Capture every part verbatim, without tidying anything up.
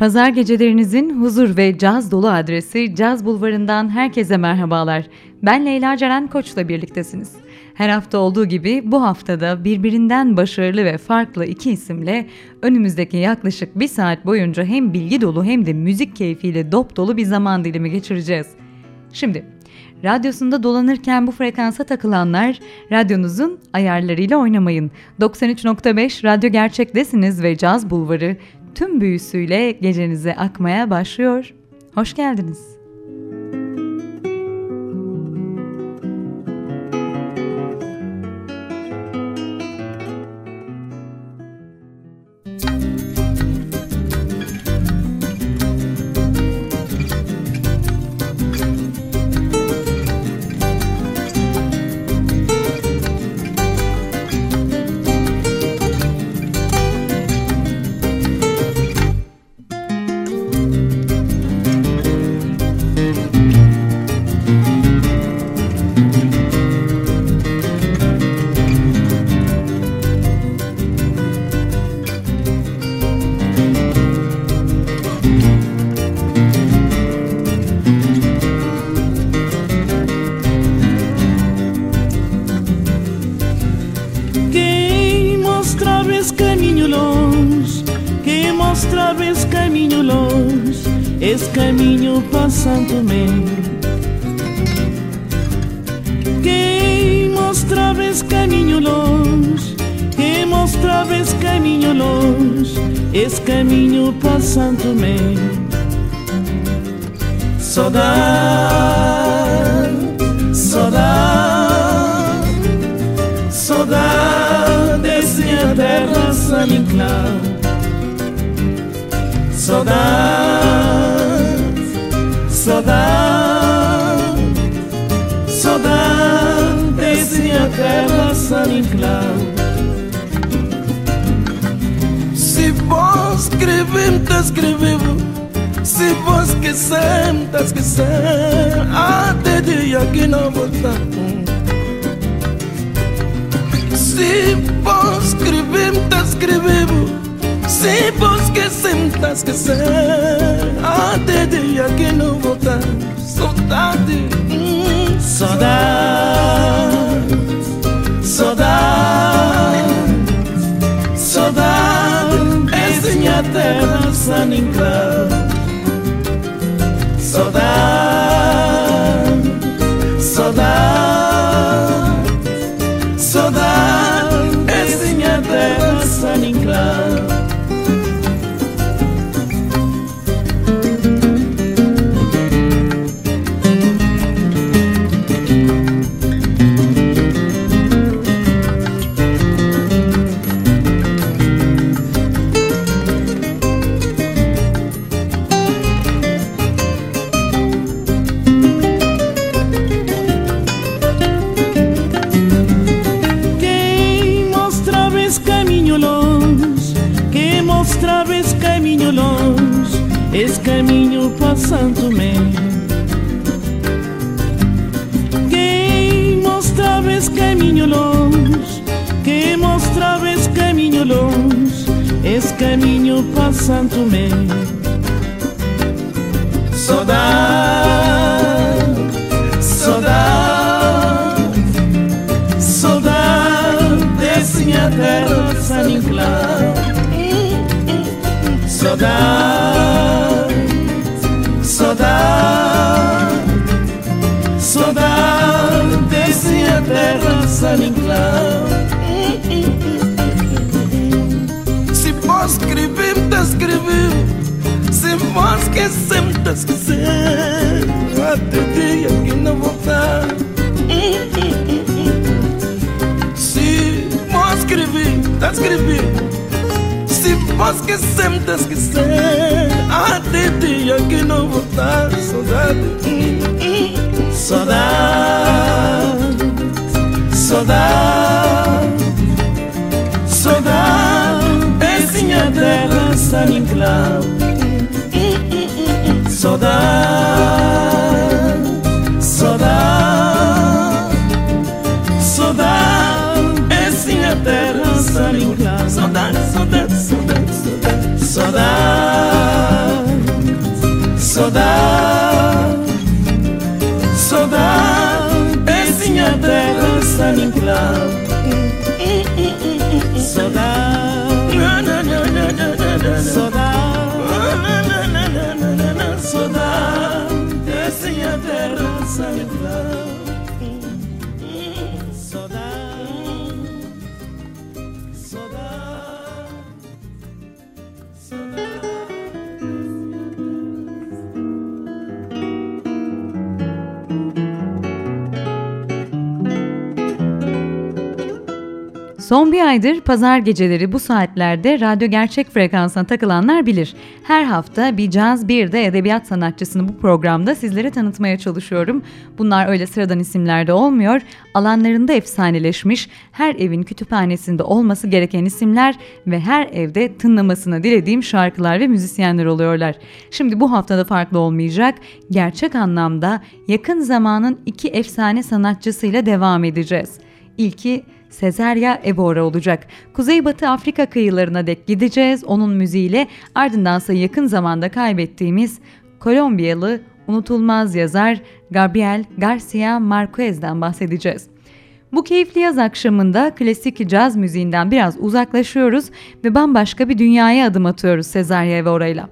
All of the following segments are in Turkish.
Pazar gecelerinizin huzur ve caz dolu adresi Caz Bulvarı'ndan herkese merhabalar. Ben Leyla Ceren Koç'la birliktesiniz. Her hafta olduğu gibi bu haftada birbirinden başarılı ve farklı iki isimle önümüzdeki yaklaşık bir saat boyunca hem bilgi dolu hem de müzik keyfiyle dop dolu bir zaman dilimi geçireceğiz. Şimdi radyosunda dolanırken bu frekansa takılanlar radyonuzun ayarlarıyla oynamayın. doksan üç nokta beş Radyo Gerçek'tesiniz ve Caz Bulvarı tüm büyüsüyle gecenize akmaya başlıyor. Hoş geldiniz. Saudade, saudade, saudade, saudade desse a terra saniclão. Se posso escrever, tá escrever, se posso esquecer, tá esquecer, até o dia que não voltar. Se posso escrever, tá escrever, se posso esquecer, tá esquecer, até dia que não voltar. Saudade, saudade, saudade, saudade desse minha terra saniclão. Saudade, saudade, saudade desse minha terra saniclão. Saudade, saudade, saudade, saudade, saudade desse minha terra saniclão. Saudade, saudade, saudade desse minha terra saniclão. Son bir aydır pazar geceleri bu saatlerde radyo gerçek frekansına takılanlar bilir. Her hafta bir caz, bir de edebiyat sanatçısını bu programda sizlere tanıtmaya çalışıyorum. Bunlar öyle sıradan isimler de olmuyor. Alanlarında efsaneleşmiş, her evin kütüphanesinde olması gereken isimler ve her evde tınlamasını dilediğim şarkılar ve müzisyenler oluyorlar. Şimdi bu haftada farklı olmayacak. Gerçek anlamda yakın zamanın iki efsane sanatçısıyla devam edeceğiz. İlki Cesária Évora olacak. Kuzeybatı Afrika kıyılarına dek gideceğiz onun müziğiyle. Ardındansa yakın zamanda kaybettiğimiz Kolombiyalı unutulmaz yazar Gabriel Garcia Marquez'den bahsedeceğiz. Bu keyifli yaz akşamında klasik caz müziğinden biraz uzaklaşıyoruz ve bambaşka bir dünyaya adım atıyoruz Cesária Évora'yla.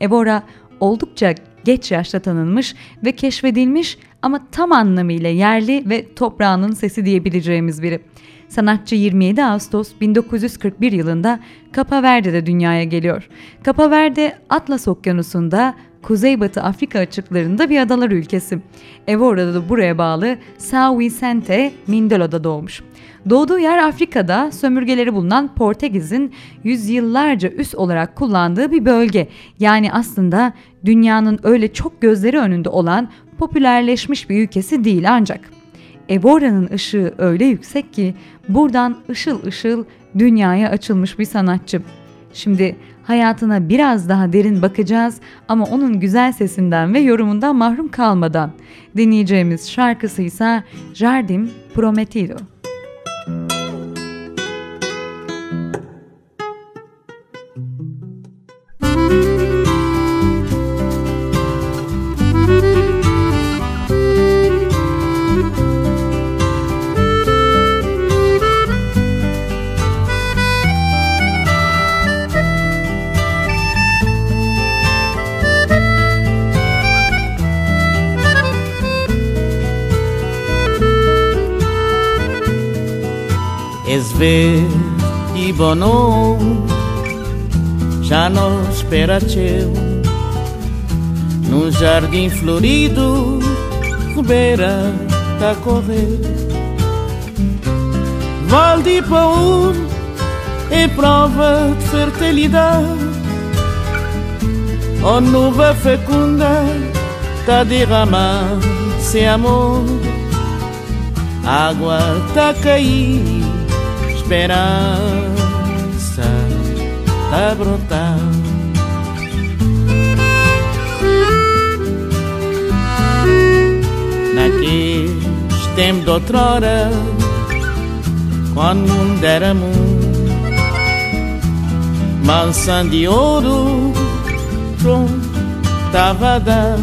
Évora oldukça geç yaşta tanınmış ve keşfedilmiş ama tam anlamıyla yerli ve toprağının sesi diyebileceğimiz biri. Sanatçı yirmi yedi Ağustos bin dokuz yüz kırk bir yılında Cabo Verde'de dünyaya geliyor. Cabo Verde, Atlas Okyanusu'nda Kuzeybatı Afrika açıklarında bir adalar ülkesi. Évora'da da buraya bağlı São Vicente, Mindelo'da doğmuş. Doğduğu yer Afrika'da sömürgeleri bulunan Portekiz'in yüzyıllarca üs olarak kullandığı bir bölge. Yani aslında dünyanın öyle çok gözleri önünde olan popülerleşmiş bir ülkesi değil ancak. Évora'nın ışığı öyle yüksek ki buradan ışıl ışıl dünyaya açılmış bir sanatçı. Şimdi hayatına biraz daha derin bakacağız ama onun güzel sesinden ve yorumundan mahrum kalmadan. Dinleyeceğimiz şarkısı ise Jardim Prometido. Ver e bonou, já não espera teu, num jardim florido, ribeira tá correr. Valde Paul é prova de fertilidade, a nova fecunda tá derramar sem amor, a água tá cair. Esperança tá brotar. Naqueles tempos de outrora, quando o mundo era mundo, maçã de ouro tava a dar.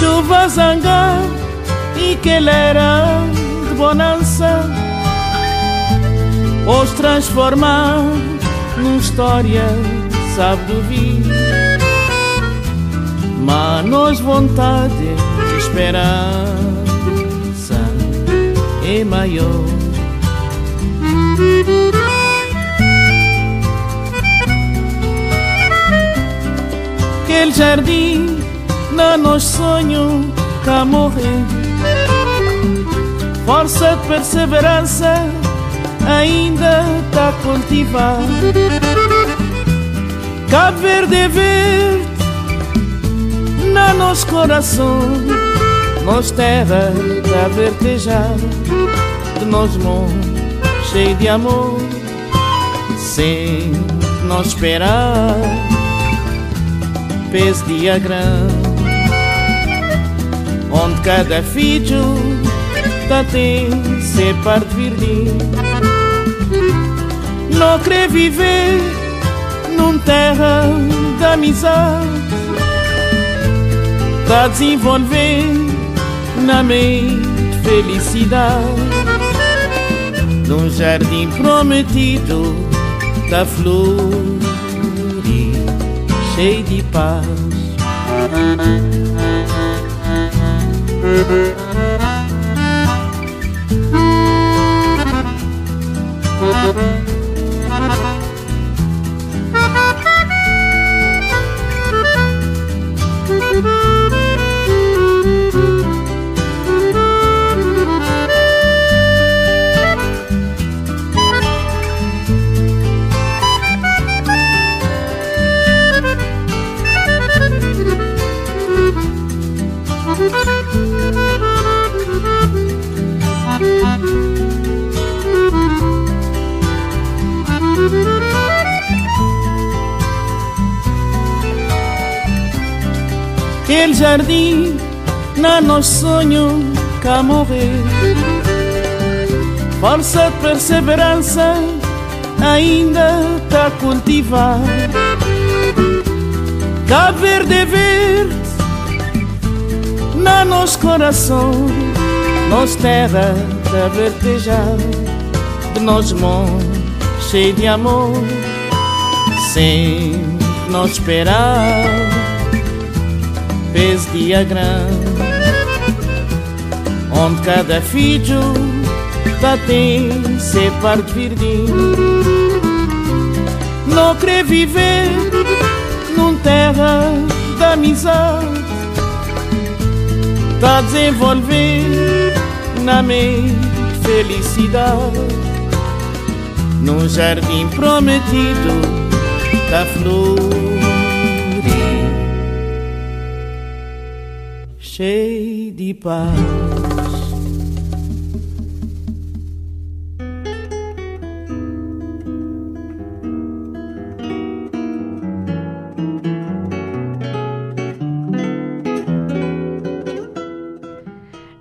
Chuva zanga e que ele era de bonança, os transformar numa história, sabe do vinho. dá nos vontade de esperança é maior. Que o jardim na nos sonhos cá morre, força de perseverança ainda está cultivar. Cabo Verde é verde na nosso coração, nos terra da vertejar, de nós mãos cheio de amor, sem nós esperar pés dia grande, onde cada filho tá tem ser parte virgem. Não crê viver num terra da amizade, tá desenvolver na mente felicidade, num jardim prometido da flor e cheio de paz. Aquele jardim na nos sonhos cá morrer, força de perseverança ainda está cultivar. Cabo Verde é verde na nos coração, nos terra da vertejar, de nós mãos cheio de amor, sem nós esperar pés dia grande, onde cada filho tá tem ser parte verde. Não crê viver num terra da amizade, tá desenvolver na mente felicidade, num jardim prometido da flor cheio de paz.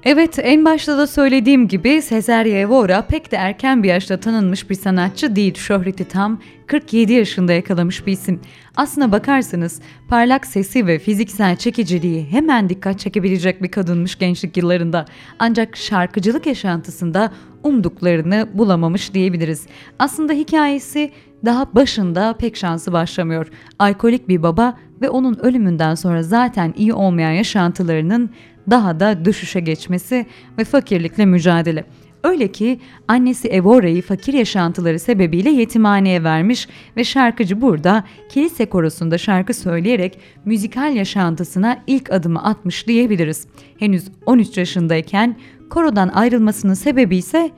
Evet, en başta da söylediğim gibi Cesária Évora pek de erken bir yaşta tanınmış bir sanatçı değil. Şöhreti tam kırk yedi yaşında yakalamış bir isim. Aslına bakarsanız parlak sesi ve fiziksel çekiciliği hemen dikkat çekebilecek bir kadınmış gençlik yıllarında. Ancak şarkıcılık yaşantısında umduklarını bulamamış diyebiliriz. Aslında hikayesi daha başında pek şansı başlamıyor. Alkolik bir baba ve onun ölümünden sonra zaten iyi olmayan yaşantılarının daha da düşüşe geçmesi ve fakirlikle mücadele. Öyle ki annesi Evora'yı fakir yaşantıları sebebiyle yetimhaneye vermiş ve şarkıcı burada kilise korosunda şarkı söyleyerek müzikal yaşantısına ilk adımı atmış diyebiliriz. Henüz on üç yaşındayken korodan ayrılmasının sebebi ise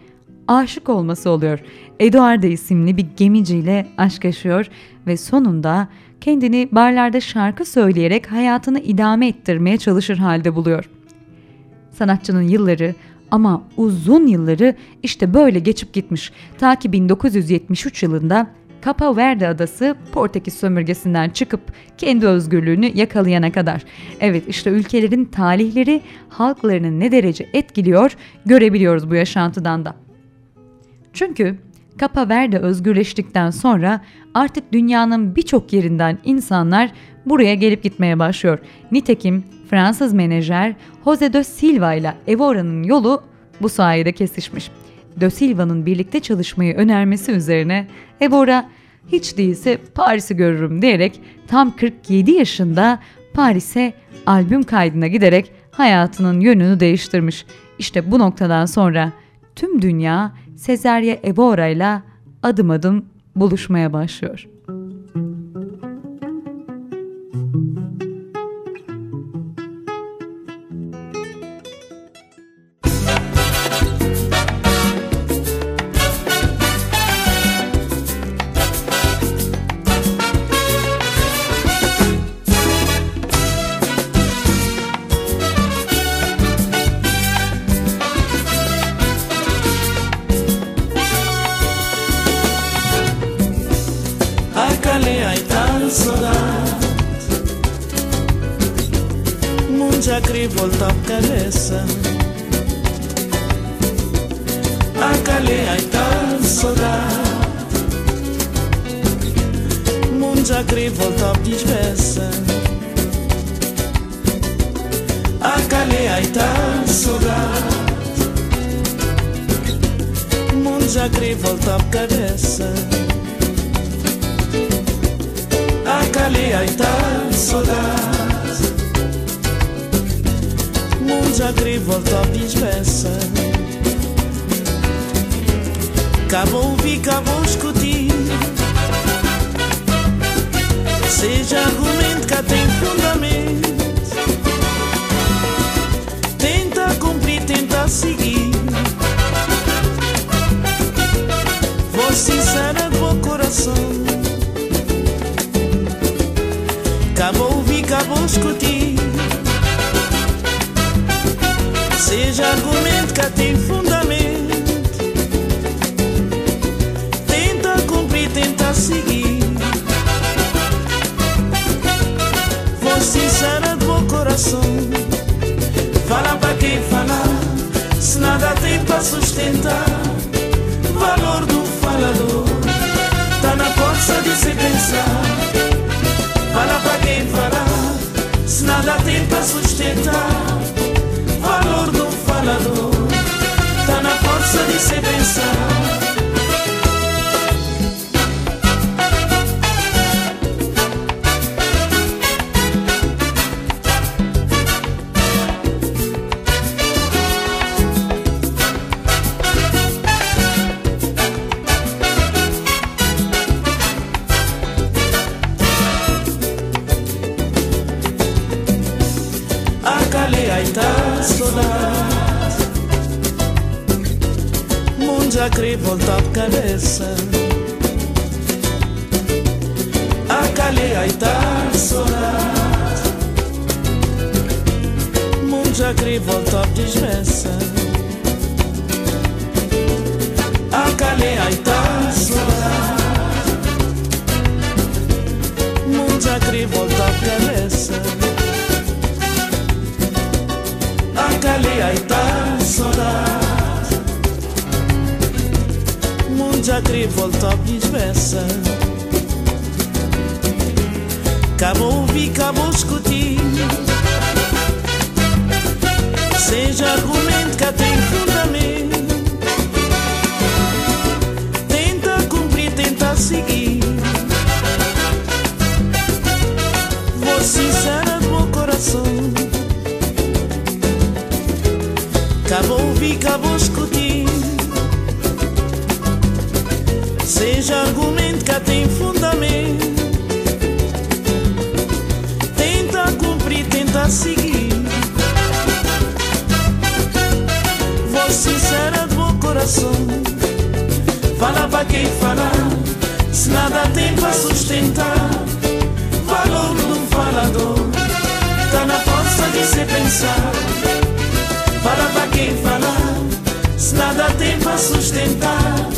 aşık olması oluyor. Eduardo isimli bir gemiciyle aşk yaşıyor ve sonunda kendini barlarda şarkı söyleyerek hayatını idame ettirmeye çalışır halde buluyor. Sanatçının yılları ama uzun yılları işte böyle geçip gitmiş. Ta ki bin dokuz yüz yetmiş üç yılında Cabo Verde adası Portekiz sömürgesinden çıkıp kendi özgürlüğünü yakalayana kadar. Evet, işte ülkelerin talihleri halklarını ne derece etkiliyor görebiliyoruz bu yaşantıdan da. Çünkü Cabo Verde özgürleştikten sonra artık dünyanın birçok yerinden insanlar buraya gelip gitmeye başlıyor. Nitekim Fransız menajer Jose de Silva ile Evora'nın yolu bu sayede kesişmiş. De Silva'nın birlikte çalışmayı önermesi üzerine Évora hiç değilse Paris'i görürüm diyerek tam kırk yedi yaşında Paris'e albüm kaydına giderek hayatının yönünü değiştirmiş. İşte bu noktadan sonra tüm dünya Cesária Évora ile adım adım buluşmaya başlıyor. Cá vou ouvir, cá vou discutir. Seja argumento, cá tem fundamento. Tenta cumprir, tenta seguir. Vou sincera, vou coração. Cá vou ouvir, cá vou discutir. Seja argumento, cá tem fundamento. Tenta seguir. Vou sincera do meu coração. Fala pra quem falar, se nada tem pra sustentar. Valor do falador tá na força de se pensar. Fala pra quem falar, se nada tem pra sustentar. Valor do falador tá na força de se pensar. Volta a cabeça. Acalei a estar solar. Mundo acri volta a desmessa. Acalei a estar solar. Mundo acri volta a cabeça. Acalei a estar solar. Já cri volta despeça. Cabo ouvir, cabo discutir. Seja argumento que tem fundamento. Tenta cumprir, tenta seguir. Vou sincera do meu coração. Cabo ouvir, cabo discutir. Seja argumento que tem fundamento. Tenta cumprir, tenta seguir. Vou sincera do meu coração. Fala pra quem falar, se nada tem pra sustentar. Valor do falador tá na força de se pensar. Fala pra quem falar, se nada tem pra sustentar.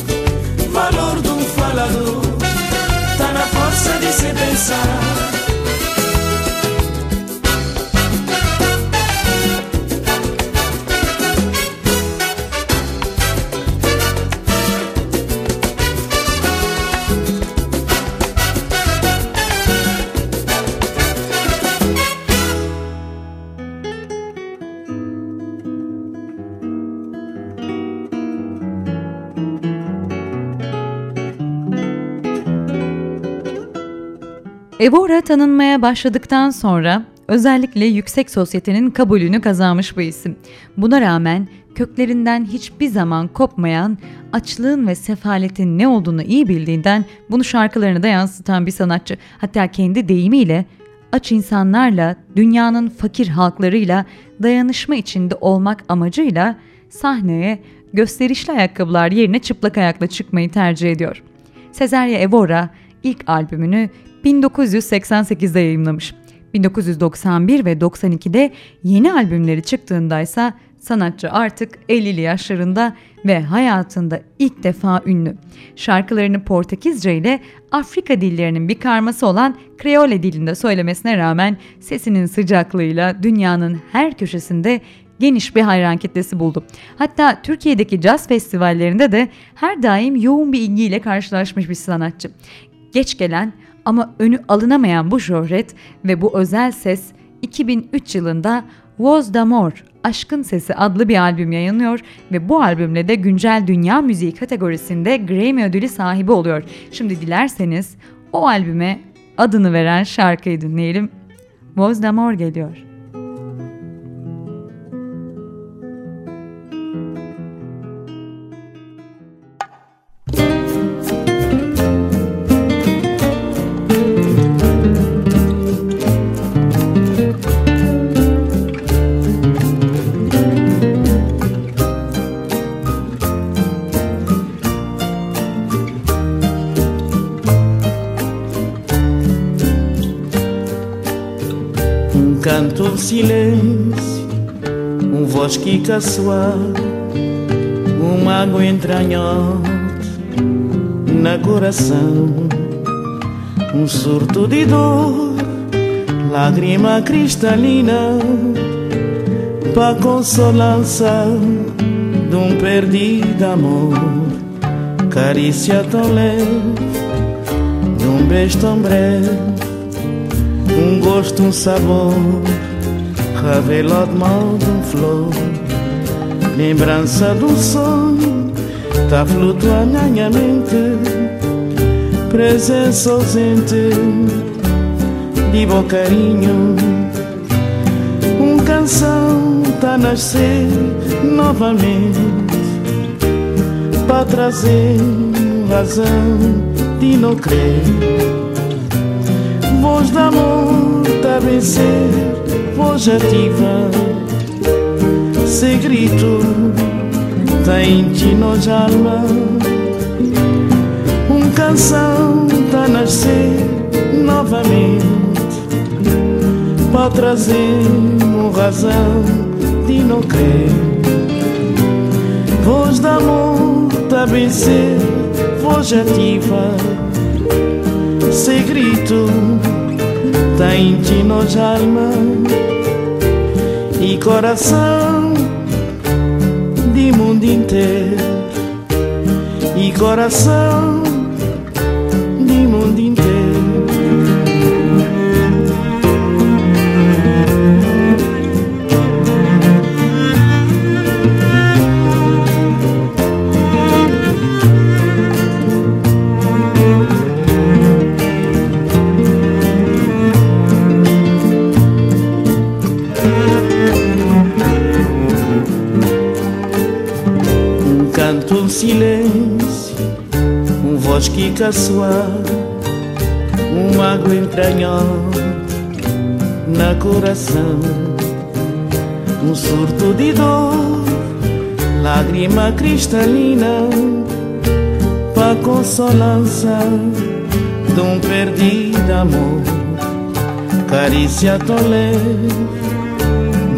Valor de um falador tá na força de se pensar. Évora tanınmaya başladıktan sonra Özellikle yüksek sosyetenin kabulünü kazanmış bu isim. Buna rağmen köklerinden hiçbir zaman kopmayan, açlığın ve sefaletin ne olduğunu iyi bildiğinden bunu şarkılarına da yansıtan bir sanatçı. Hatta kendi deyimiyle aç insanlarla, dünyanın fakir halklarıyla dayanışma içinde olmak amacıyla sahneye gösterişli ayakkabılar yerine çıplak ayakla çıkmayı tercih ediyor. Cesária Évora ilk albümünü bin dokuz yüz seksen sekizde yayımlamış. bin dokuz yüz doksan bir ve doksan ikide yeni albümleri çıktığındaysa sanatçı artık ellili yaşlarında ve hayatında ilk defa ünlü. Şarkılarını Portekizce ile Afrika dillerinin bir karması olan Kreole dilinde söylemesine rağmen sesinin sıcaklığıyla dünyanın her köşesinde geniş bir hayran kitlesi buldu. Hatta Türkiye'deki caz festivallerinde de her daim yoğun bir ilgiyle karşılaşmış bir sanatçı. Geç gelen ama önü alınamayan bu şöhret ve bu özel ses iki bin üç yılında Voz d'Amor, Aşkın Sesi adlı bir albüm yayınlıyor ve bu albümle de güncel dünya müziği kategorisinde Grammy ödülü sahibi oluyor. Şimdi dilerseniz o albüme adını veren şarkıyı dinleyelim. Voz d'Amor geliyor. Canto de silêncio, um bosque caçoado, uma água entranhote na coração, um surto de dor, lágrima cristalina, para consolação de um perdido amor, carícia tão leve, de um beijo tão breve. Um gosto, um sabor, revela de mal de um flor. Lembrança do sonho, tá flutuando na minha mente. Presença ausente, de bom carinho. Uma canção tá a nascer novamente, para trazer razão de não crer. Voz d'amor tá a vencer, voz ativa. Segredo tá em ti nos alma. Uma canção tá a nascer novamente, para trazer uma razão de não crer. Voz d'amor tá a vencer, voz ativa. Segredo tá em ti nos alma e coração de mundo inteiro e coração de mundo inteiro. Silêncio, um bosque caçoado, uma água entranhosa na coração, um surto de dor, lágrima cristalina, para consolança de um perdido amor, carícia tão leve,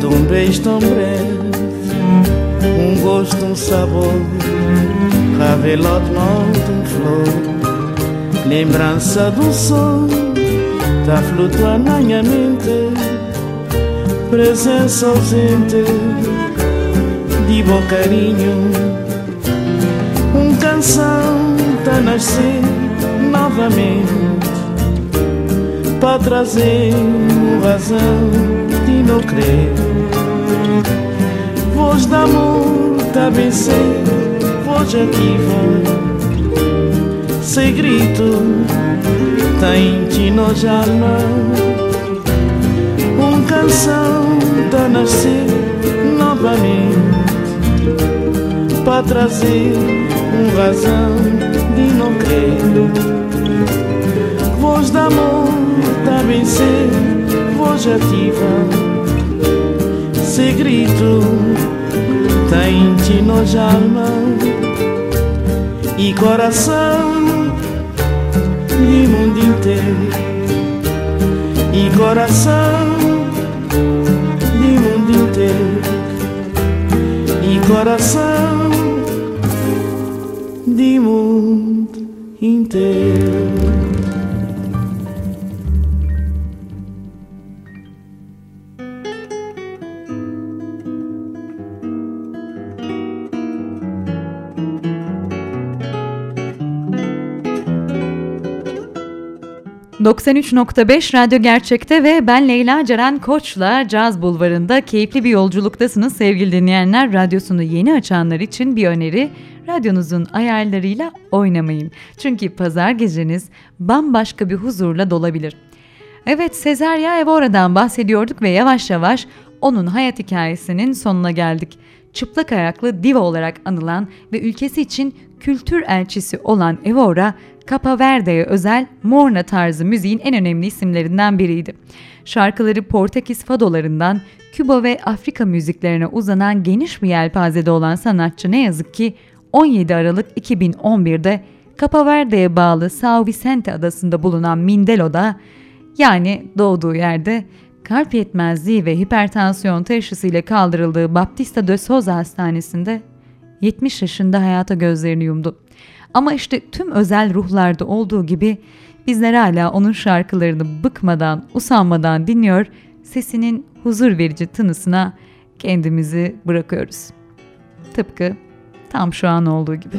de um beijo tão breve, um gosto, um sabor. Ravelote monta um flor. Lembrança do sonho tá flutuando na minha mente. Presença ausente de bom carinho. Um canção tá a nascer novamente, para trazer uma razão de não crer. Voz d'amor tá a vencer, voz ativa. Segredo tá em ti nos alma. Um canção de nascer novamente, para trazer um razão de não crer. Voz de amor a vencer, voz ativa, segredo tem em ti nos alma e coração de mundo inteiro. E coração de mundo inteiro, e coração de mundo inteiro. doksan üç nokta beş Radyo Gerçek'te ve ben Leyla Ceren Koç'la Caz Bulvarı'nda keyifli bir yolculuktasınız sevgili dinleyenler. Radyosunu yeni açanlar için bir öneri, radyonuzun ayarlarıyla oynamayın. Çünkü pazar geceniz bambaşka bir huzurla dolabilir. Evet, Cesária Évora'dan bahsediyorduk ve yavaş yavaş onun hayat hikayesinin sonuna geldik. Çıplak ayaklı diva olarak anılan ve ülkesi için kültür elçisi olan Évora, Cabo Verde'ye özel Morna tarzı müziğin en önemli isimlerinden biriydi. Şarkıları Portekiz fadolarından Küba ve Afrika müziklerine uzanan geniş bir yelpazede olan sanatçı ne yazık ki on yedi Aralık iki bin on bir'de Cabo Verde'ye bağlı São Vicente adasında bulunan Mindelo'da, yani doğduğu yerde, kalp yetmezliği ve hipertansiyon teşhisiyle kaldırıldığı Baptista de Souza Hastanesi'nde yetmiş yaşında hayata gözlerini yumdu. Ama işte tüm özel ruhlarda olduğu gibi bizler hala onun şarkılarını bıkmadan, usanmadan dinliyor, sesinin huzur verici tınısına kendimizi bırakıyoruz. Tıpkı tam şu an olduğu gibi.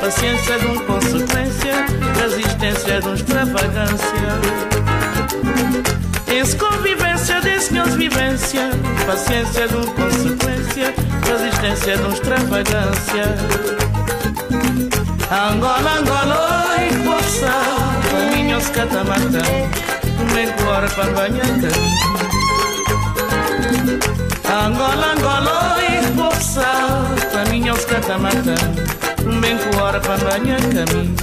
Paciência de uma consequência, resistência de uma extravagância. Ex-convivência de senhores vivência, paciência de uma consequência, resistência de uma extravagância. Angola, Angola, e força, caminhos catamata, vem agora para banhar caminho. Angola, Angola, e força, caminhos catamata. Bem com a hora para banhar caminho.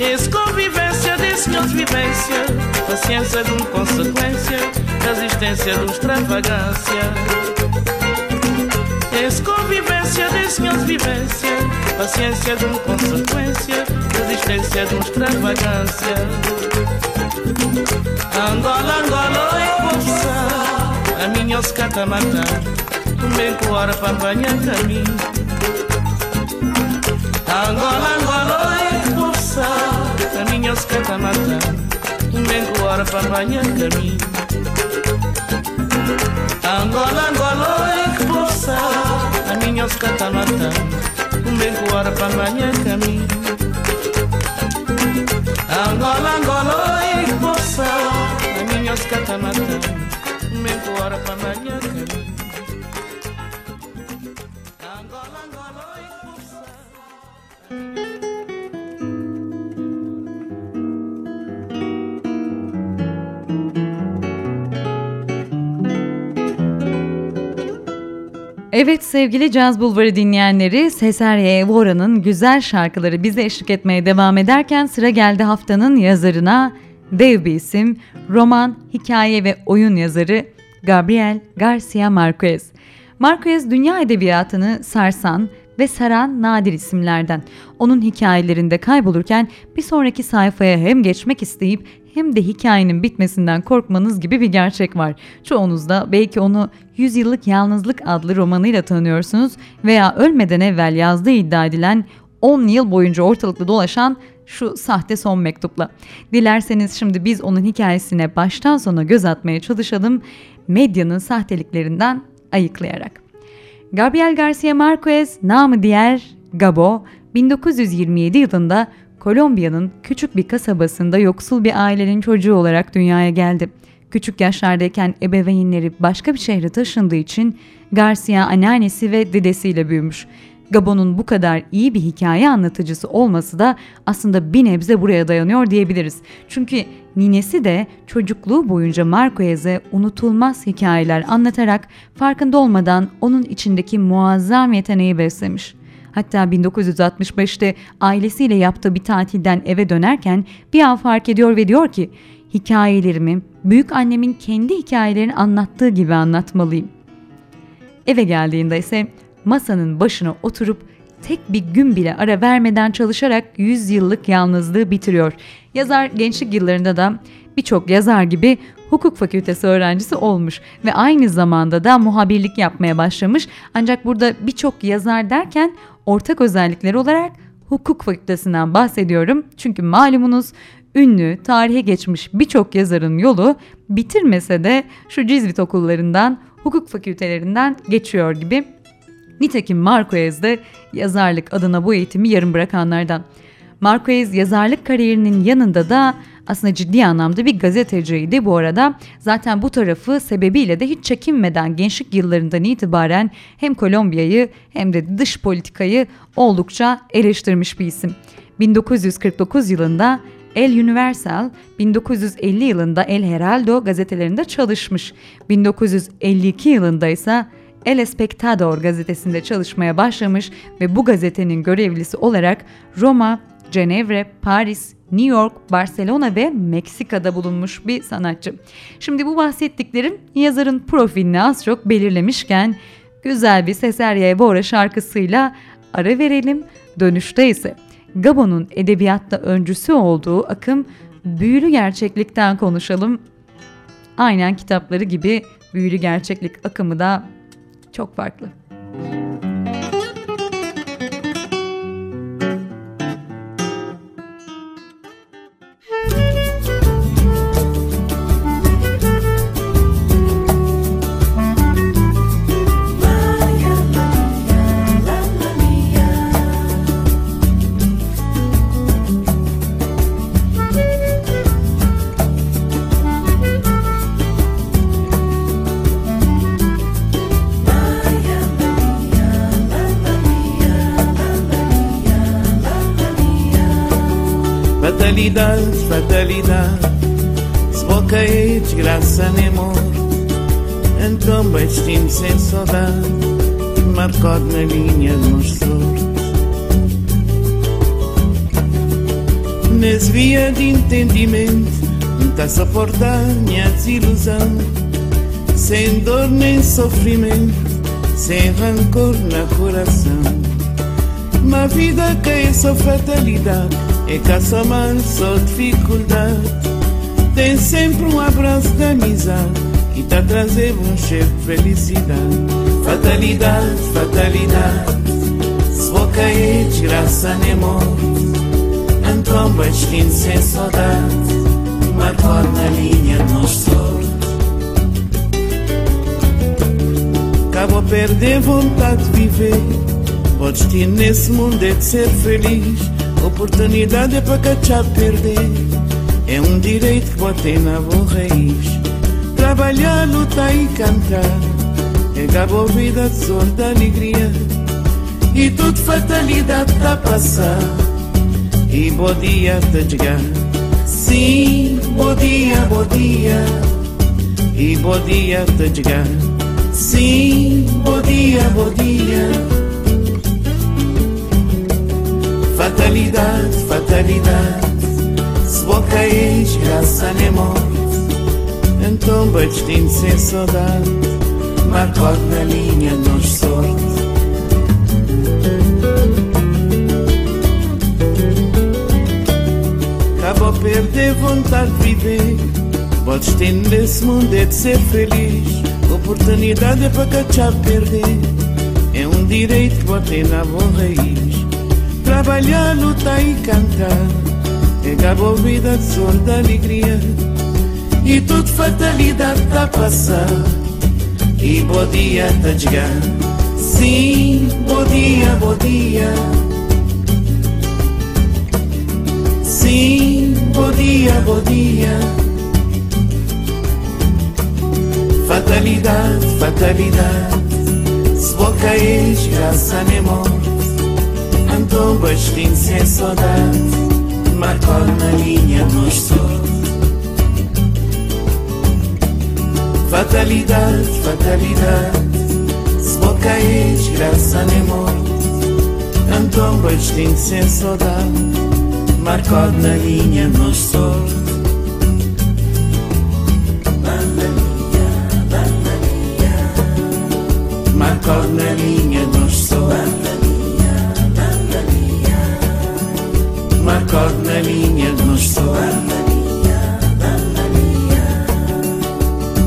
Ex-convivência de transvivência, paciência de uma consequência, da existência de uma extravagância. Desconvivência, desconvivência, paciência de uma consequência, da existência de uma extravagância. Angola, Angola, é força, a minha os catamata, um bem com hora para banhar caminho. Angola, Angola, é força. Caminhos catamata, um bengo hora para banhar caminho. Angola, Angola, é força. Caminhos catamata, um bengo hora para banhar caminho. Angola, Angola, é força. Caminhos catamata, um bengo hora para banhar caminho. Evet sevgili Caz Bulvarı dinleyenleri, Cesária Évora'nın güzel şarkıları bize eşlik etmeye devam ederken sıra geldi haftanın yazarına. Dev bir isim, roman, hikaye ve oyun yazarı Gabriel Garcia Marquez. Marquez dünya edebiyatını sarsan ve saran nadir isimlerden. Onun hikayelerinde kaybolurken bir sonraki sayfaya hem geçmek isteyip hem de hikayenin bitmesinden korkmanız gibi bir gerçek var. Çoğunuz da belki onu Yüzyıllık Yalnızlık adlı romanıyla tanıyorsunuz veya ölmeden evvel yazdığı iddia edilen on yıl boyunca ortalıkta dolaşan şu sahte son mektupla. Dilerseniz şimdi biz onun hikayesine baştan sona göz atmaya çalışalım, medyanın sahteliklerinden ayıklayarak. Gabriel Garcia Marquez, namı diğer Gabo, bin dokuz yüz yirmi yedi yılında Kolombiya'nın küçük bir kasabasında yoksul bir ailenin çocuğu olarak dünyaya geldi. Küçük yaşlardayken ebeveynleri başka bir şehre taşındığı için Garcia anneannesi ve dedesiyle büyümüş. Gabon'un bu kadar iyi bir hikaye anlatıcısı olması da aslında bir nebze buraya dayanıyor diyebiliriz. Çünkü ninesi de çocukluğu boyunca Marquez'e unutulmaz hikayeler anlatarak farkında olmadan onun içindeki muazzam yeteneği beslemiş. Hatta bin dokuz yüz altmış beşte ailesiyle yaptığı bir tatilden eve dönerken bir an fark ediyor ve diyor ki "Hikayelerimi büyük annemin kendi hikayelerini anlattığı gibi anlatmalıyım." Eve geldiğinde ise masanın başına oturup tek bir gün bile ara vermeden çalışarak yüzyıllık yalnızlığı bitiriyor. Yazar gençlik yıllarında da birçok yazar gibi hukuk fakültesi öğrencisi olmuş ve aynı zamanda da muhabirlik yapmaya başlamış. Ancak burada birçok yazar derken ortak özellikleri olarak hukuk fakültesinden bahsediyorum. Çünkü malumunuz ünlü, tarihe geçmiş birçok yazarın yolu bitirmese de şu Cizvit okullarından, hukuk fakültelerinden geçiyor gibi. Nitekim Marquez de yazarlık adına bu eğitimi yarım bırakanlardan. Marquez yazarlık kariyerinin yanında da aslında ciddi anlamda bir gazeteciydi bu arada. Zaten bu tarafı sebebiyle de hiç çekinmeden gençlik yıllarından itibaren hem Kolombiya'yı hem de dış politikayı oldukça eleştirmiş bir isim. bin dokuz yüz kırk dokuz yılında El Universal, bin dokuz yüz elli yılında El Heraldo gazetelerinde çalışmış. bin dokuz yüz elli iki yılında ise El Espectador gazetesinde çalışmaya başlamış ve bu gazetenin görevlisi olarak Roma, Cenevre, Paris, New York, Barcelona ve Meksika'da bulunmuş bir sanatçı. Şimdi bu bahsettiklerim yazarın profilini az çok belirlemişken güzel bir Cesária Évora şarkısıyla ara verelim. Dönüşte ise Gabon'un edebiyatta öncüsü olduğu akım büyülü gerçeklikten konuşalım. Aynen kitapları gibi büyülü gerçeklik akımı da çok farklı. Fatalidad, fatalidad, sboca e desgraça nem morto. Então baixinho sem saudade, marcado na linha de meus surtos. desvia de entendimento, não está a suportar minha desilusão. Sem dor nem sofrimento, sem rancor na coração. Uma vida que é só fatalidade, é cá só mal, só dificuldade. Tem sempre um abraço de amizade que está a trazer um cheiro de felicidade. Fatalidade, fatalidade, se vou cair, desgraça nem morte. Então baixinho sem saudade, uma cor na linha nos sorte. Cabo a perder vontade de viver, o destino nesse mundo é de ser feliz. Oportunidade é para cachar perder, é um direito que botei na boa raiz. Trabalhar, lutar e cantar, é Cabo vida de sor da alegria. E tudo fatalidade está a passar, e bom dia te chegar. Sim, bom dia, bom dia, e bom dia te chegar. Sim, bom dia, bom dia. Fatalidade, fatalidade, se vou cair, graça nem morte. Então bastante sem saudade, marcou na linha nos sorte. Vou perder vontade de viver, podes ter nesse mundo é de ser feliz. Oportunidade é para cachar perder, é um direito que botei na boa raiz. Trabalhar, lutar e cantar, é Cabo vida de sor da alegria. E tudo fatalidade está a passar, e bom dia está a chegar. Sim, bom dia, bom dia. Sim, bom dia, bom dia. Fatalidade, fatalidade, se vou cair, graça nem morte. Então bastinho sem saudade, marcou na linha nos sorte. Fatalidade, fatalidade, se vou cair, graça nem morte. Então bastinho sem saudade, marcou na linha nos sorte. Marcou na linha nos sorte. Marcou na linha nos sorte.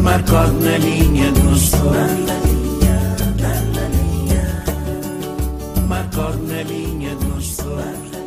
Marcou na linha nos sorte. Marcou na linha nos sorte.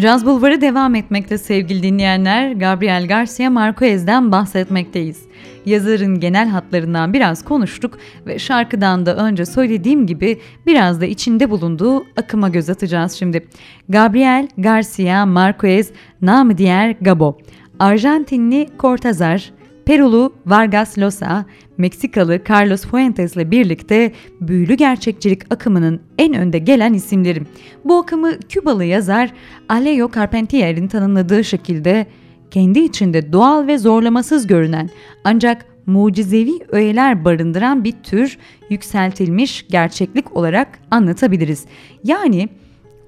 Caz Bulvarı devam etmekte sevgili dinleyenler. Gabriel Garcia Marquez'den bahsetmekteyiz. Yazarın genel hatlarından biraz konuştuk ve şarkıdan da önce söylediğim gibi biraz da içinde bulunduğu akıma göz atacağız şimdi. Gabriel Garcia Marquez, namı diğer Gabo. Arjantinli Cortazar, Perulu Vargas Llosa, Meksikalı Carlos Fuentes ile birlikte büyülü gerçekçilik akımının en önde gelen isimleri. Bu akımı Kübalı yazar Alejo Carpentier'in tanımladığı şekilde kendi içinde doğal ve zorlamasız görünen ancak mucizevi öğeler barındıran bir tür yükseltilmiş gerçeklik olarak anlatabiliriz. Yani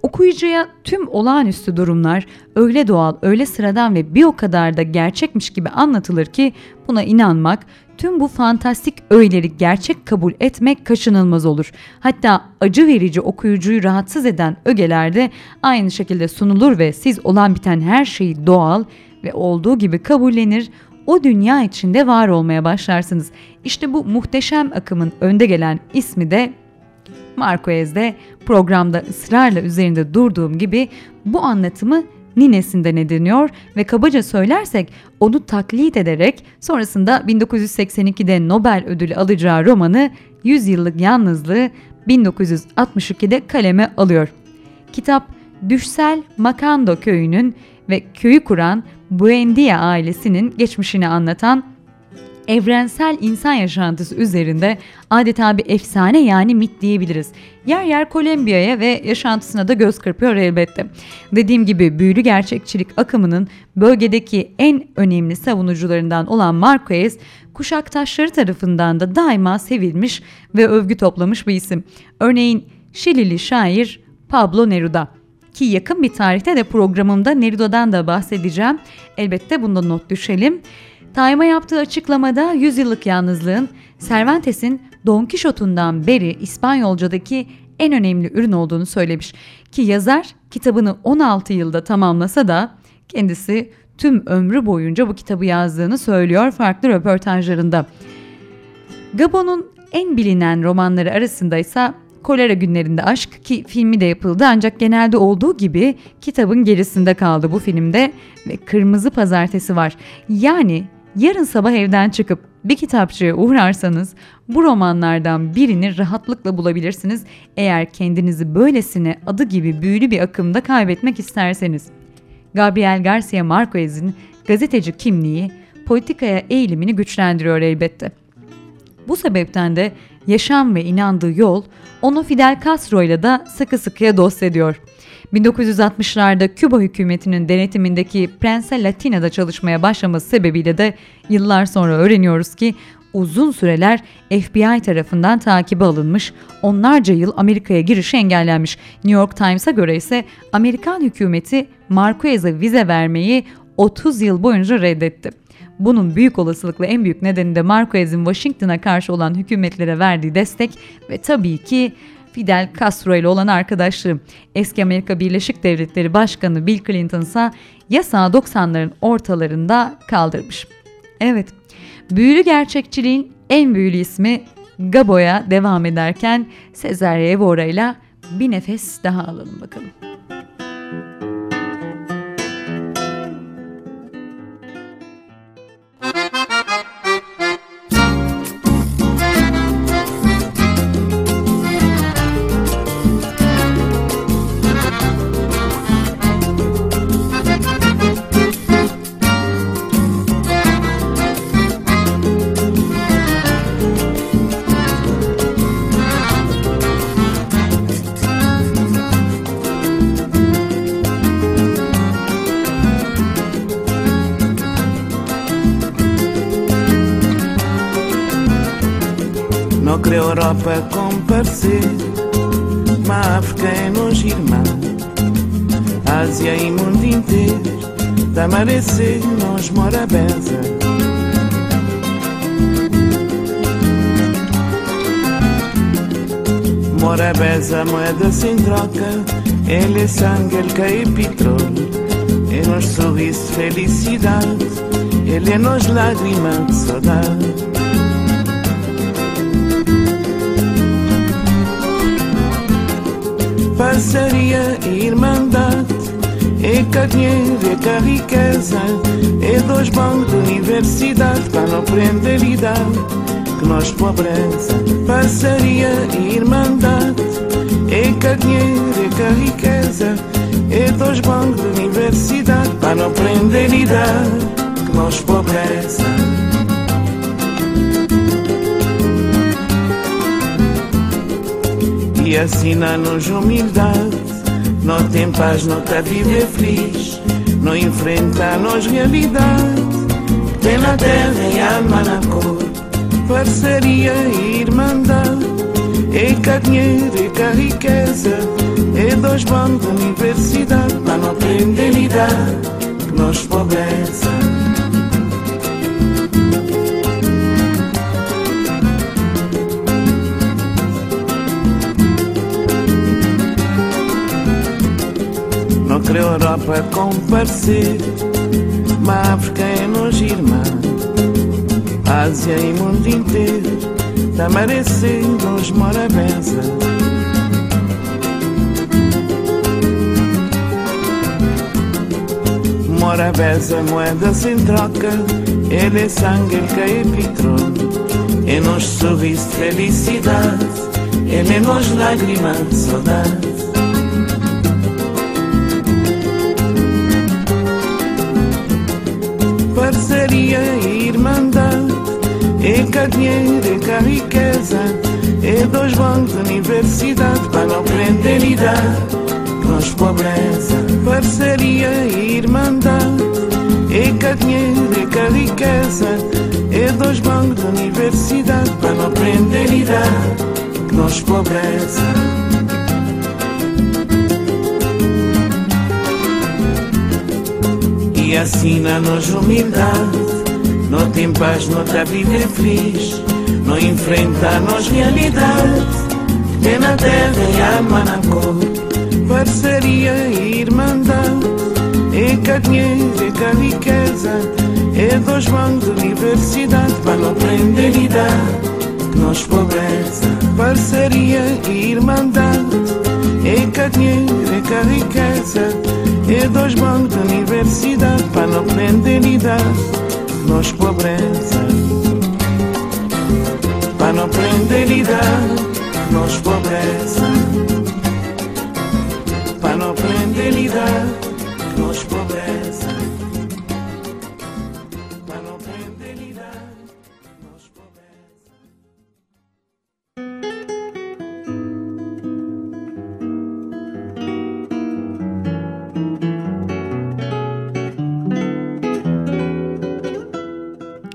okuyucuya tüm olağanüstü durumlar öyle doğal, öyle sıradan ve bir o kadar da gerçekmiş gibi anlatılır ki buna inanmak, tüm bu fantastik öğeleri gerçek kabul etmek kaçınılmaz olur. Hatta acı verici, okuyucuyu rahatsız eden ögeler de aynı şekilde sunulur ve siz olan biten her şeyi doğal ve olduğu gibi kabullenir, o dünya içinde var olmaya başlarsınız. İşte bu muhteşem akımın önde gelen ismi de Marquez'de programda ısrarla üzerinde durduğum gibi bu anlatımı ninesinden ediniyor ve kabaca söylersek onu taklit ederek sonrasında bin dokuz yüz seksen ikide Nobel ödülü alacağı romanı yüz Yıllık Yalnızlığı bin dokuz yüz altmış ikide kaleme alıyor. Kitap düşsel Macondo köyünün ve köyü kuran Buendía ailesinin geçmişini anlatan evrensel insan yaşantısı üzerinde adeta bir efsane, yani mit diyebiliriz. Yer yer Kolombiya'ya ve yaşantısına da göz kırpıyor elbette. Dediğim gibi büyülü gerçekçilik akımının bölgedeki en önemli savunucularından olan Marquez, kuşaktaşları tarafından da daima sevilmiş ve övgü toplamış bir isim. Örneğin Şilili şair Pablo Neruda. Ki yakın bir tarihte de programımda Neruda'dan da bahsedeceğim. Elbette bundan not düşelim. Time'a yaptığı açıklamada yüzyıllık yalnızlığın Cervantes'in Don Kişot'undan beri İspanyolcadaki en önemli ürün olduğunu söylemiş. Ki yazar kitabını on altı yılda tamamlasa da kendisi tüm ömrü boyunca bu kitabı yazdığını söylüyor farklı röportajlarında. Gabon'un en bilinen romanları arasındaysa Kolera Günlerinde Aşk, ki filmi de yapıldı ancak genelde olduğu gibi kitabın gerisinde kaldı bu filmde, ve Kırmızı Pazartesi var. Yani yarın sabah evden çıkıp bir kitapçıya uğrarsanız bu romanlardan birini rahatlıkla bulabilirsiniz, eğer kendinizi böylesine adı gibi büyülü bir akımda kaybetmek isterseniz. Gabriel Garcia Marquez'in gazeteci kimliği politikaya eğilimini güçlendiriyor elbette. Bu sebepten de yaşam ve inandığı yol onu Fidel Castro ile de sıkı sıkıya dost ediyor. bin dokuz yüz altmışlarda Küba hükümetinin denetimindeki Prensa Latina'da çalışmaya başlaması sebebiyle de yıllar sonra öğreniyoruz ki uzun süreler F B I tarafından takibe alınmış, onlarca yıl Amerika'ya girişi engellenmiş. New York Times'a göre ise Amerikan hükümeti Marquez'e vize vermeyi otuz yıl boyunca reddetti. Bunun büyük olasılıkla en büyük nedeni de Marquez'in Washington'a karşı olan hükümetlere verdiği destek ve tabii ki Fidel Castro ile olan arkadaşlığı. Eski Amerika Birleşik Devletleri Başkanı Bill Clinton ise yasağı doksanların ortalarında kaldırmış. Evet, büyülü gerçekçiliğin en büyülü ismi Gabo'ya devam ederken Cesária Évora ile bir nefes daha alalım bakalım. Europa comparecer, uma África é nos irmã, Ásia e mundo inteiro, da Marecê nos mora benza. Mora benza, moeda sem troca, ele é sangue, ele cai petróleo, é nos sorriso de felicidade, ele é nos lágrimas de saudade. Parceria e irmandade, é cá dinheiro, é cá riqueza, é dois bancos de universidade para não aprender a lidar que nós pobreza. Parceria e irmandade, é cá dinheiro, é cá riqueza, é dois bancos de universidade para não aprender a lidar que nós pobreza. E assina-nos humildade, não tem paz, não está a viver feliz, não enfrenta-nos realidade, tem na terra e alma na cor, parceria e irmandade, é cá dinheiro, é cá riqueza, é dois bancos de universidade, mas não aprende a lidar, que nós pobreza. Não creu Europa comparecer, uma África é nos irmã, Ásia e mundo inteiro, da Marecê nos mora benza. Mora benza, moeda sem troca, ele é sangue, ele cai petróleo, é nos sorriso de felicidade, ele é nos lágrimas de saudade. Parceria e irmandade, é candeeiro, é carriqueza, é dois bancos, universidade, para não fraternidade, nós pobreza, parceria e irmandade, é candeeiro, é carriqueza, é dois bancos, universidade, para não fraternidade, nós pobreza. E assim na-nos humildade, não tem paz, não está a viver feliz, não enfrenta-nos realidade, que na terra e a Manacor, parceria e irmandade, é cá dinheiro, é cá riqueza, é dois bancos de universidade, para não aprender e dar, nós pobreza, parceria e irmandade, é cá dinheiro, é cá riqueza, é dois bancos de universidade, para não fraternidade, nós pobreza. Para não fraternidade, nós pobreza. Para não fraternidade, nós pobreza. Para não fraternidade, nós pobreza.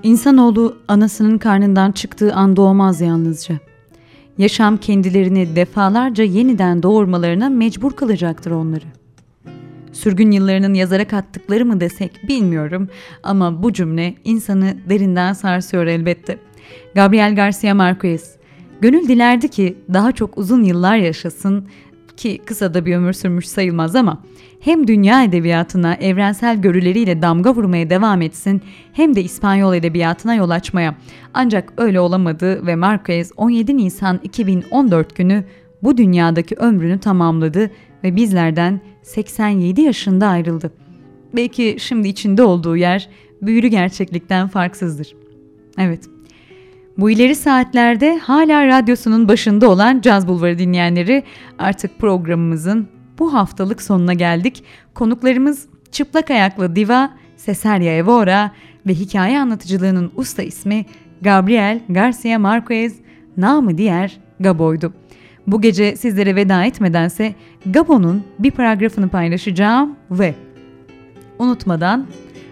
İnsanoğlu anasının karnından çıktığı an doğmaz yalnızca. Yaşam kendilerini defalarca yeniden doğurmalarına mecbur kılacaktır onları. Sürgün yıllarının yazara kattıkları mı desek bilmiyorum ama bu cümle insanı derinden sarsıyor elbette. Gabriel Garcia Marquez, gönül dilerdi ki daha çok uzun yıllar yaşasın ki kısa da bir ömür sürmüş sayılmaz ama hem dünya edebiyatına evrensel görüleriyle damga vurmaya devam etsin hem de İspanyol edebiyatına yol açmaya. Ancak öyle olamadı ve Marquez on yedi Nisan iki bin on dört günü bu dünyadaki ömrünü tamamladı ve bizlerden seksen yedi yaşında ayrıldı. Belki şimdi içinde olduğu yer büyülü gerçeklikten farksızdır. Evet. Bu ileri saatlerde hala radyosunun başında olan Caz Bulvarı dinleyenleri artık programımızın bu haftalık sonuna geldik. Konuklarımız çıplak ayaklı diva Cesária Évora ve hikaye anlatıcılığının usta ismi Gabriel Garcia Marquez, namı diğer Gabo'ydu. Bu gece sizlere veda etmedense Gabo'nun bir paragrafını paylaşacağım ve unutmadan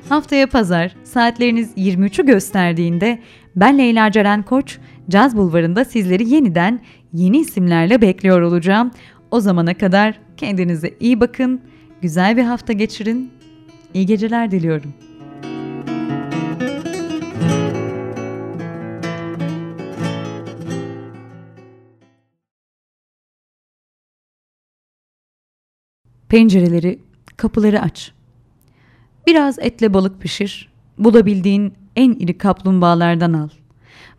haftaya pazar saatleriniz yirmi üçü gösterdiğinde ben Leyla Ceren Koç, Caz Bulvarı'nda sizleri yeniden yeni isimlerle bekliyor olacağım. O zamana kadar kendinize iyi bakın, güzel bir hafta geçirin, iyi geceler diliyorum. Pencereleri, kapıları aç. Biraz etle balık pişir, bulabildiğin en iri kaplumbağalardan al.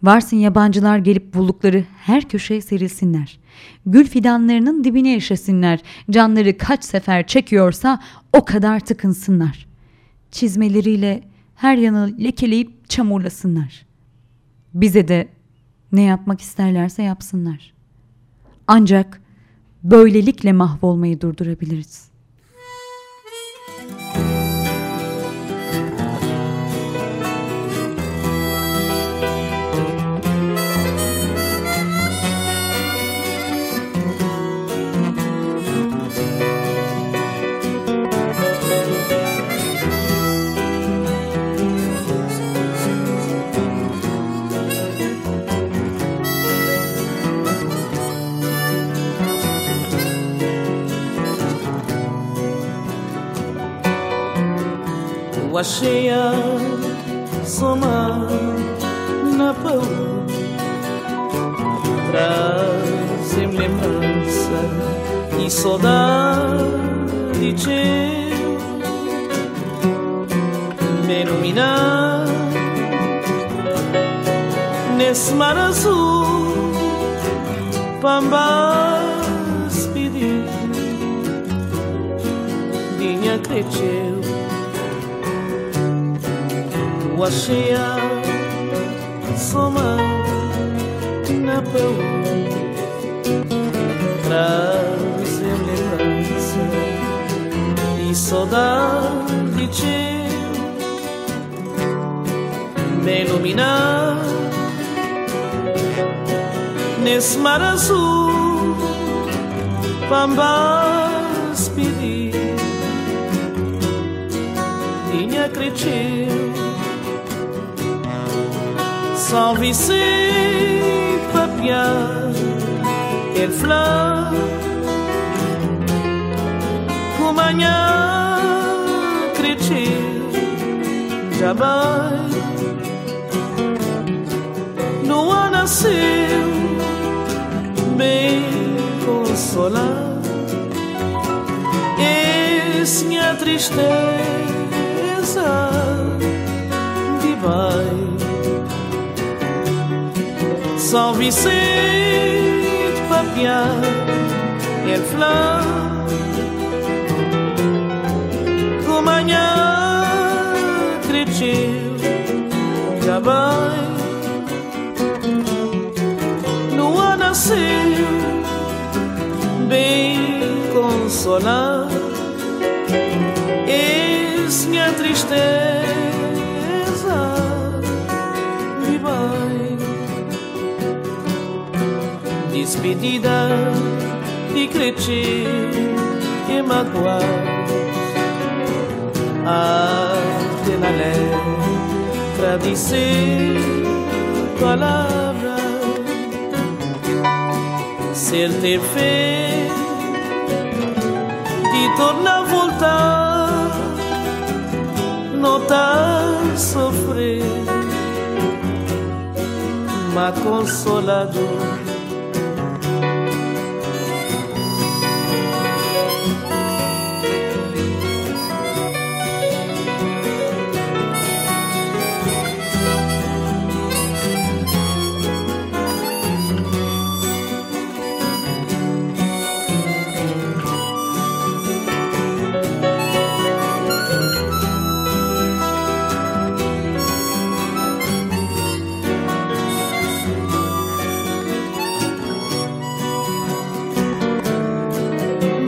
Varsın yabancılar gelip buldukları her köşeye serilsinler. Gül fidanlarının dibine yaşasınlar. Canları kaç sefer çekiyorsa o kadar tıkınsınlar. Çizmeleriyle her yanı lekeleyip çamurlasınlar. Bize de ne yapmak isterlerse yapsınlar. Ancak böylelikle mahvolmayı durdurabiliriz. Cheia, soma na pão, trazem lembrança e saudade teu, me iluminar nesse mar azul, pambás pedir, minha creteu. Washia soma na pau, trazem lembrança e saudade de me iluminar nesse mar azul Pambás pedi Minha cretil São Vicente Papiar Quelle fleur Romanha cretil Jamais Não há nasceu Bem consolar Esse minha tristeza Que vai São Vicente Papiar Quelle fleur Romanha cretil Jamais Nasceu bem consolar Eis minha tristeza me vai Despedida de cretir e magoar Até na letra de ser palavra Ser te fé Ti torna a voltar Notar sofrer Ma consolador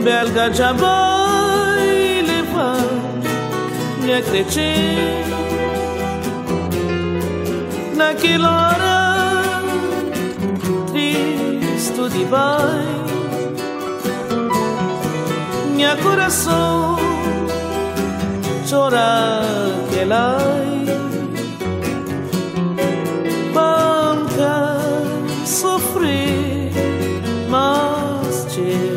Belga já vai levar Minha cretinha Naquela hora Triste de vai Minha coração Chora que lá Banca Sofrer Mas te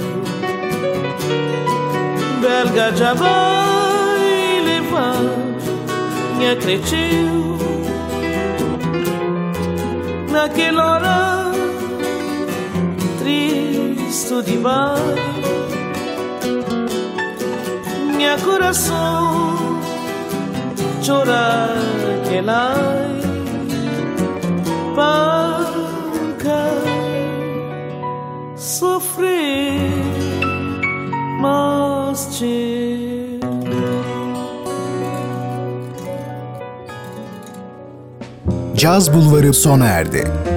Belga já vai levar Minha cretil Naquela hora Triste demais Minha coração Chora que lá Banca Sofrer Mas Caz Bulvarı sona erdi.